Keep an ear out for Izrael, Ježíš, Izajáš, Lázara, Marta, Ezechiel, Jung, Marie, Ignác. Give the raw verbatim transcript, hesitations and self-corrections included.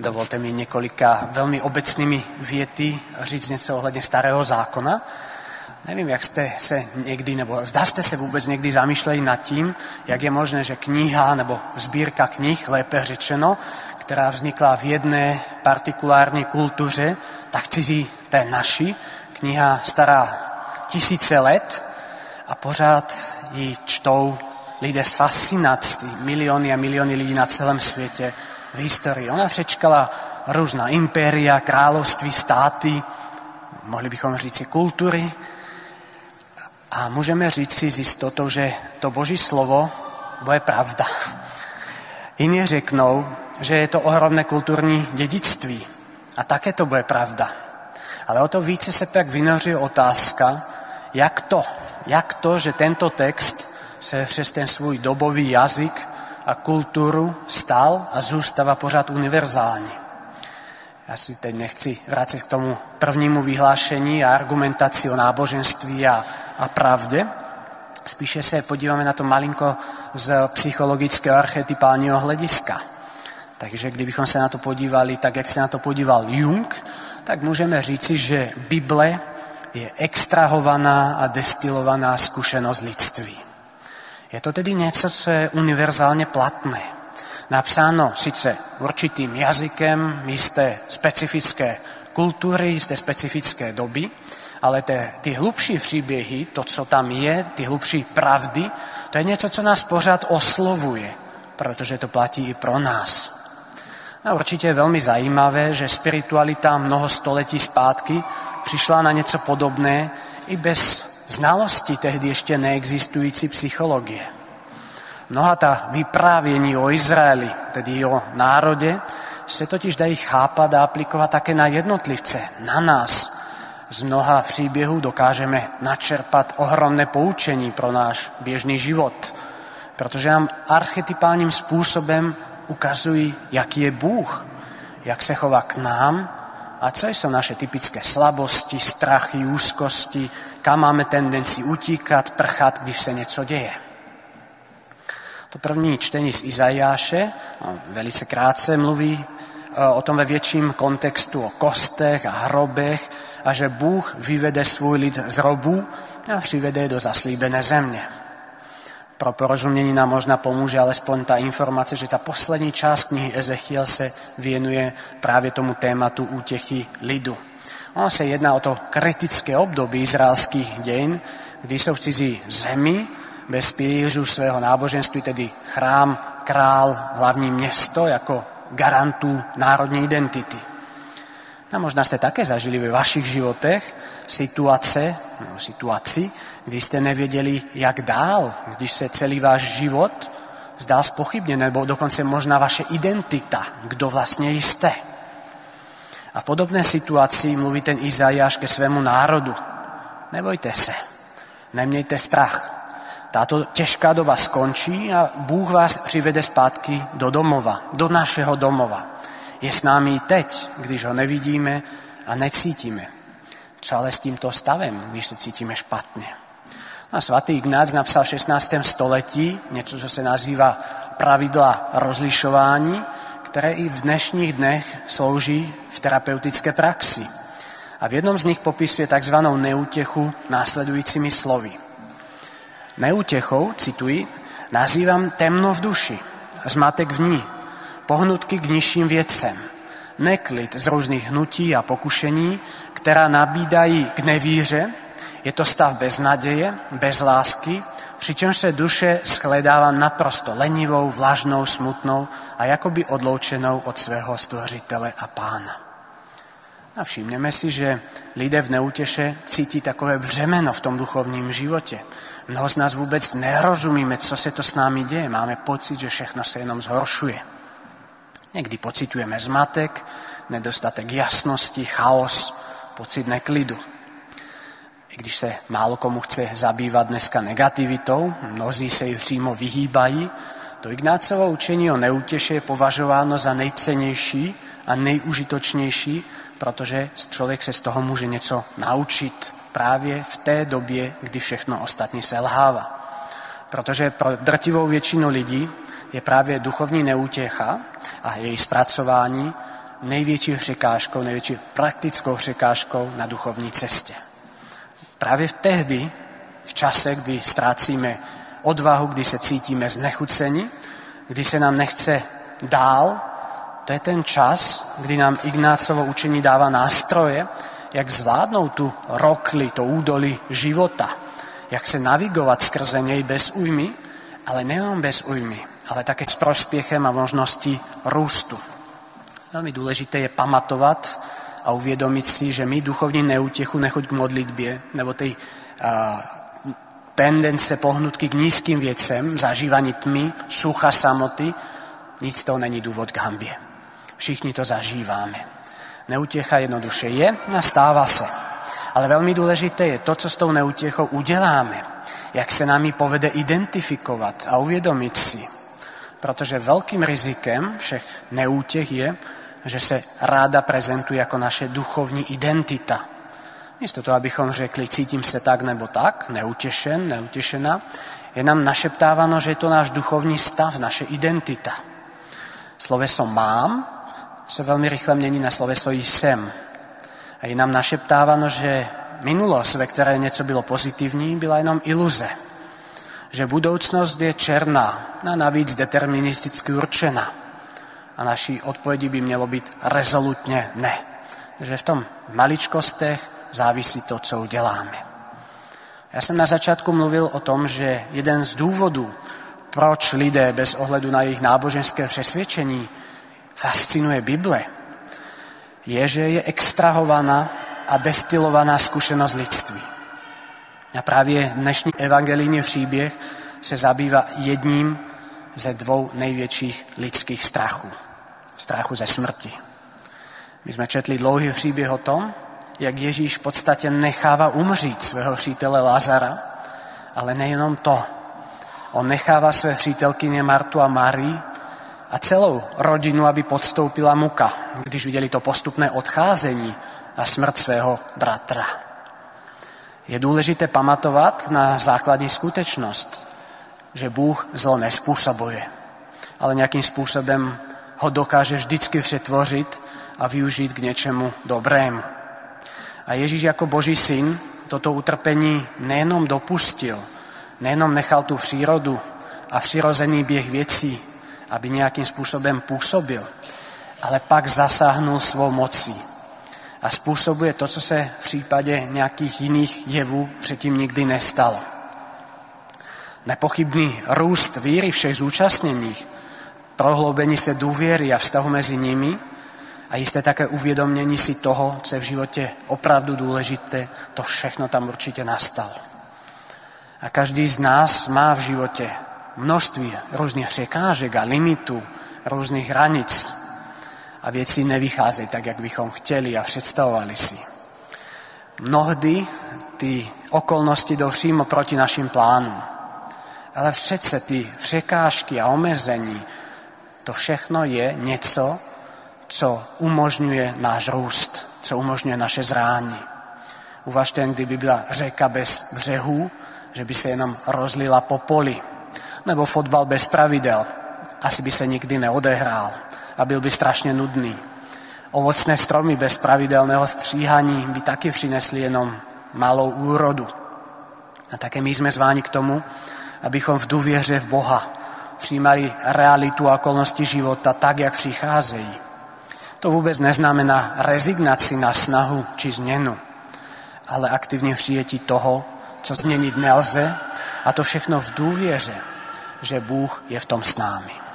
Dovolte mi několika velmi obecnými věty říct něco ohledně Starého zákona. Nevím, jak jste se někdy, nebo zda jste se vůbec někdy zamýšleli nad tím, jak je možné, že kniha nebo sbírka knih, lépe řečeno, která vznikla v jedné partikulární kultuře, tak cizí té naší, kniha stará tisíce let a pořád ji čtou lidé s fascinací, miliony a miliony lidí na celém světě v historii. Ona přečkala různá impéria, království, státy, mohli bychom říci kultury, a můžeme říct si s jistotou, že to Boží slovo bude pravda. Jiní řeknou, že je to ohromné kulturní dědictví. A také to bude pravda. Ale o to více se pak vynoří otázka, jak to, jak to, že tento text se přes ten svůj dobový jazyk a kulturu stal a zůstává pořád univerzální. Já si teď nechci vrátit k tomu prvnímu vyhlášení a argumentaci o náboženství a a pravdě. Spíše se podíváme na to malinko z psychologického archetypálního hlediska. Takže kdybychom se na to podívali tak, jak se na to podíval Jung, tak můžeme říci, že Bible je extrahovaná a destilovaná zkušenost lidství. Je to tedy něco, co je univerzálně platné. Napsáno sice určitým jazykem, jisté specifické kultury, jisté specifické doby, ale te, ty hlubší příběhy, to, co tam je, ty hlubší pravdy, to je něco, co nás pořád oslovuje, protože to platí i pro nás. No, určitě je velmi zajímavé, že spiritualita mnoho století zpátky přišla na něco podobné i bez znalosti tehdy ještě neexistující psychologie. Mnoha ta vyprávění o Izraeli, tedy o národě, se totiž dají chápat a aplikovat také na jednotlivce, na nás. Z mnoha příběhů dokážeme načerpat ohromné poučení pro náš běžný život, protože nám archetypálním způsobem ukazují, jaký je Bůh, jak se chová k nám a co jsou naše typické slabosti, strachy, úzkosti, kam máme tendenci utíkat, prchat, když se něco děje. To první čtení z Izajáše velice krátce mluví o tom ve větším kontextu, o kostech a hrobech, a že Bůh vyvede svůj lid z robů a přivede do zaslíbené země. Pro porozumění nám možná pomůže alespoň ta informace, že ta poslední část knihy Ezechiel se věnuje právě tomu tématu útěchy lidu. Ono se jedná o to kritické období izraelských dějin, kdy jsou v cizí zemi, bez pilířů svého náboženství, tedy chrám, král, hlavní město, jako garantů národní identity. A možná jste také zažili ve vašich životech situace, no, situaci, kdy jste nevěděli, jak dál, když se celý váš život zdál zpochybně, nebo dokonce možná vaše identita, kdo vlastně jste. A v podobné situaci mluví ten Izajáš ke svému národu. Nebojte se, nemějte strach. Tato těžká doba skončí a Bůh vás přivede zpátky do domova, do našeho domova. Je s námi i teď, když ho nevidíme a necítíme. Co ale s tímto stavem, když se cítíme špatně? No a svatý Ignác napsal v šestnáctém století něco, co se nazývá pravidla rozlišování, které i v dnešních dnech slouží v terapeutické praxi. A v jednom z nich popisuje takzvanou neutěchu následujícími slovy. Neutěchou, cituji, nazývám temno v duši, zmatek v ní, pohnutky k nižším věcem, neklid z různých hnutí a pokušení, která nabídají k nevíře, je to stav bez naděje, bez lásky, přičemž se duše shledává naprosto lenivou, vlažnou, smutnou a jakoby odloučenou od svého stvořitele a pána. A všimněme si, že lidé v neutěše cítí takové břemeno v tom duchovním životě. Mnoho z nás vůbec nerozumíme, co se to s námi děje. Máme pocit, že všechno se jenom zhoršuje. Někdy pociťujeme zmatek, nedostatek jasnosti, chaos, pocit neklidu. I když se málo komu chce zabývat dneska negativitou, mnozí se ji přímo vyhýbají, to Ignácovo učení o neutěše je považováno za nejcennější a nejužitočnější, protože člověk se z toho může něco naučit právě v té době, kdy všechno ostatní selhává. Protože pro drtivou většinu lidí je právě duchovní neutěcha a její zpracování největší překážkou, největší praktickou překážkou na duchovní cestě. Právě tehdy, v čase, kdy ztrácíme odvahu, kdy se cítíme znechuceni, kdy se nám nechce dál, to je ten čas, kdy nám Ignácovo učení dává nástroje, jak zvládnout tu rokli, to údolí života, jak se navigovat skrze něj bez újmy, ale nejen bez újmy, ale také s prospěchem a možností růstu. Velmi důležité je pamatovat a uvědomit si, že my duchovní neútěchu nechoď k modlitbě, nebo tej a, tendence pohnutky k nízkým věcem, zažívání tmy, sucha samoty, nic toho není důvod k hanbě. Všichni to zažíváme. Neutěcha jednoduše je a stává se. Ale velmi důležité je to, co s tou neutěchou uděláme, jak se nám ji povede identifikovat a uvědomit si. Protože velkým rizikem všech neútěch je, že se ráda prezentuje jako naše duchovní identita. Místo toho, abychom řekli, cítím se tak nebo tak, neutěšen, neutěšena, je nám našeptáváno, že je to náš duchovní stav, naše identita. Sloveso mám se velmi rychle mění na sloveso jsem. A je nám našeptáváno, že minulost, ve které něco bylo pozitivní, byla jenom iluze. Že budoucnost je černá a navíc deterministicky určena. A naší odpovědi by mělo být rezolutně ne. Takže v tom maličkostech závisí to, co uděláme. Já jsem na začátku mluvil o tom, že jeden z důvodů, proč lidé bez ohledu na jejich náboženské přesvědčení fascinuje Bible, je, že je extrahovaná a destilovaná zkušenost lidství. A právě dnešní evangelijní příběh se zabývá jedním ze dvou největších lidských strachů. Strachu ze smrti. My jsme četli dlouhý příběh o tom, jak Ježíš v podstatě nechává umřít svého přítele Lázara, ale nejenom to. On nechává své přítelkyně Martu a Marii a celou rodinu, aby podstoupila muka, když viděli to postupné odcházení a smrt svého bratra. Je důležité pamatovat na základní skutečnost, že Bůh zlo nespůsobuje, ale nějakým způsobem ho dokáže vždycky přetvořit a využít k něčemu dobrému. A Ježíš jako Boží syn toto utrpení nejenom dopustil, nejenom nechal tu přírodu a přirozený běh věcí, aby nějakým způsobem působil, ale pak zasáhnul svou mocí a způsobuje to, co se v případě nějakých jiných jevů předtím nikdy nestalo. Nepochybný růst víry všech zúčastněných, prohloubení se důvěry a vztahu mezi nimi a jisté také uvědomění si toho, co je v životě opravdu důležité, to všechno tam určitě nastalo. A každý z nás má v životě množství různých překážek a limitů, různých hranic a věci nevycházejí tak, jak bychom chtěli a představovali si. Mnohdy ty okolnosti jdou přímo proti našim plánům, ale přece ty překážky a omezení, to všechno je něco, co umožňuje náš růst, co umožňuje naše zrání. Uvažte, kdyby byla řeka bez břehů, že by se jenom rozlila po poli. Nebo fotbal bez pravidel. Asi by se nikdy neodehrál a byl by strašně nudný. Ovocné stromy bez pravidelného stříhání by taky přinesly jenom malou úrodu. A také my jsme zváni k tomu, abychom v důvěře v Boha přijímali realitu a okolnosti života tak, jak přicházejí. To vůbec neznamená rezignaci na snahu či změnu, ale aktivní přijetí toho, co změnit nelze, a to všechno v důvěře, že Bůh je v tom s námi.